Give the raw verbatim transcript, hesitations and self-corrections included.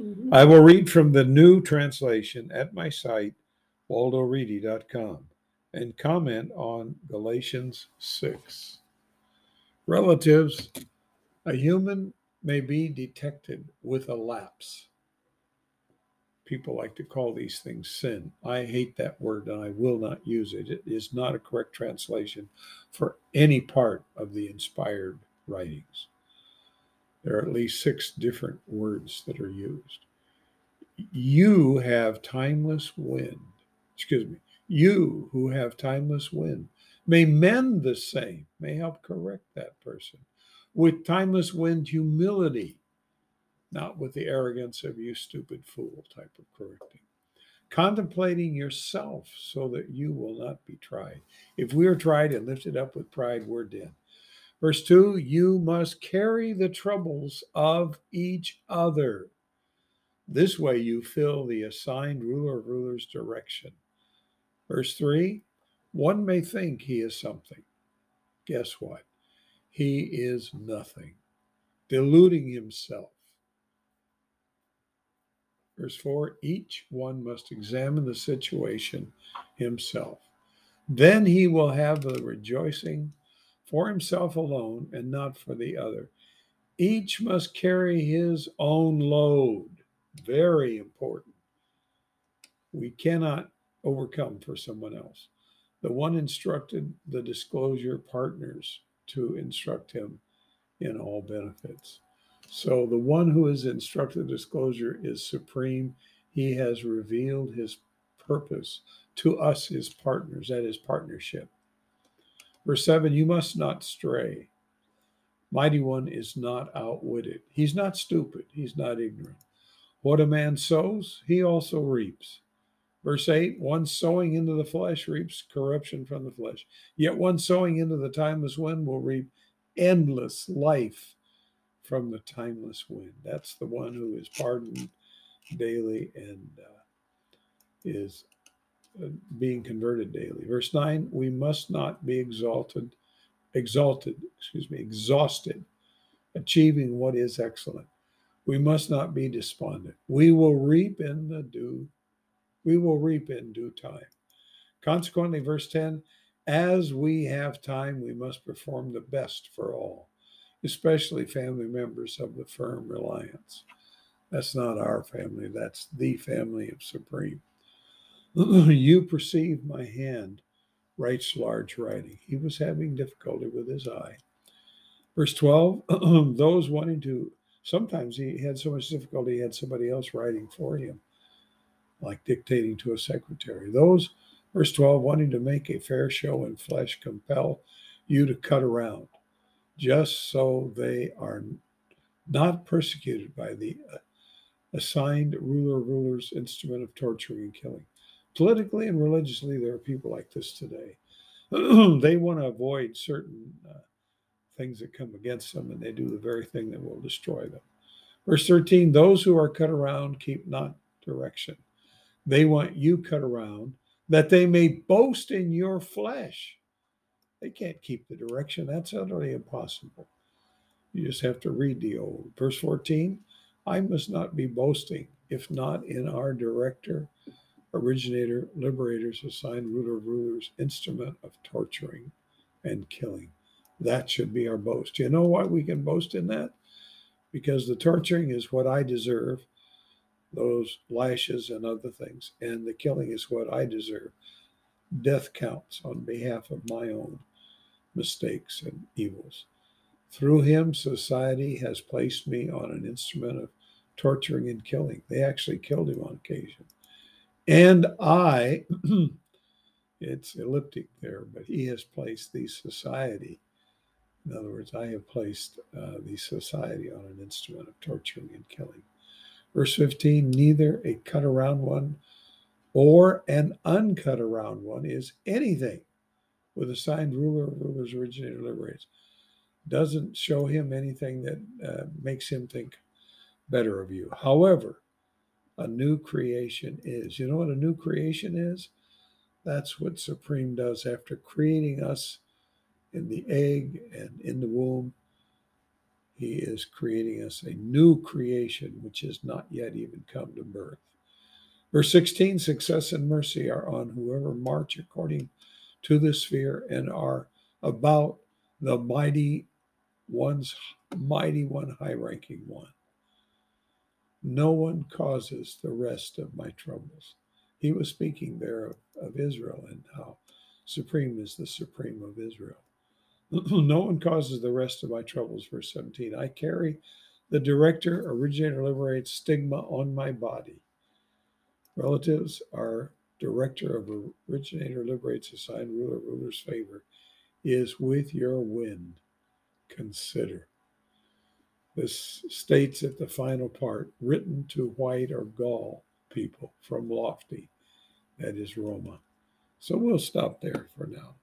Mm-hmm. I will read from the new translation at my site, waldo reedy dot com, and comment on Galatians six. Relatives, a human may be detected with a lapse. People like to call these things sin. I hate that word and I will not use it. It is not a correct translation for any part of the inspired writings. There are at least six different words that are used. You have timeless wind, excuse me, you who have timeless wind may mend the same, may help correct that person with timeless wind humility, not with the arrogance of you stupid fool type of correcting. Contemplating yourself so that you will not be tried. If we are tried and lifted up with pride, we're dead. Verse two, you must carry the troubles of each other. This way you fill the assigned ruler of ruler's direction. Verse three, one may think he is something. Guess what? He is nothing, deluding himself. Verse four, each one must examine the situation himself. Then he will have the rejoicing for himself alone and not for the other. Each must carry his own load. Very important. We cannot overcome for someone else. The one instructed the disclosure partners to instruct him in all benefits. So the one who has instructed disclosure is supreme. He has revealed his purpose to us, his partners, that is partnership. Verse seven, you must not stray. Mighty One is not outwitted. He's not stupid. He's not ignorant. What a man sows, he also reaps. Verse eight, one sowing into the flesh reaps corruption from the flesh. Yet one sowing into the timeless wind will reap endless life from the timeless wind. That's the one who is pardoned daily and uh, is uh, being converted daily. Verse nine, we must not be exalted, exalted, excuse me, exhausted, achieving what is excellent. We must not be despondent. We will reap in the due, we will reap in due time. Consequently, verse ten, as we have time, we must perform the best for all, especially family members of the firm reliance. That's not our family. That's the family of Supreme. You perceive my hand, writes large writing. He was having difficulty with his eye. Verse twelve, those wanting to, sometimes he had so much difficulty, he had somebody else writing for him, like dictating to a secretary. Those, verse twelve, wanting to make a fair show in flesh, compel you to cut around, just so they are not persecuted by the assigned ruler, ruler's instrument of torturing and killing. Politically and religiously, there are people like this today. They want to avoid certain uh, things that come against them, and they do the very thing that will destroy them. Verse thirteen, those who are cut around keep not direction. They want you cut around, that they may boast in your flesh. They can't keep the direction. That's utterly impossible. You just have to read the old. Verse fourteen, I must not be boasting, if not in our director, originator, liberators, assigned ruler, rulers, instrument of torturing and killing. That should be our boast. You know why we can boast in that? Because the torturing is what I deserve, those lashes and other things, and the killing is what I deserve. Death counts on behalf of my own mistakes and evils. Through him, society has placed me on an instrument of torturing and killing. They actually killed him on occasion. And I, it's elliptic there, but he has placed the society. In other words, I have placed uh, the society on an instrument of torturing and killing. Verse fifteen, neither a cut around one or an uncut around one is anything with assigned ruler, ruler's originator, liberates. Doesn't show him anything that uh, makes him think better of you. However, a new creation is. You know what a new creation is? That's what Supreme does after creating us in the egg and in the womb. He is creating us a new creation, which has not yet even come to birth. Verse sixteen, success and mercy are on whoever march according to the sphere and are about the mighty one's mighty one, high-ranking one. No one causes the rest of my troubles. He was speaking there of, of Israel and how supreme is the supreme of Israel. No one causes the rest of my troubles, verse seventeen. I carry the director, originator, liberates stigma on my body. Relatives are director of originator, liberates assigned ruler, ruler's favor is with your wind. Consider. This states at the final part, written to white or Gaul people from Lofty, that is Roma. So we'll stop there for now.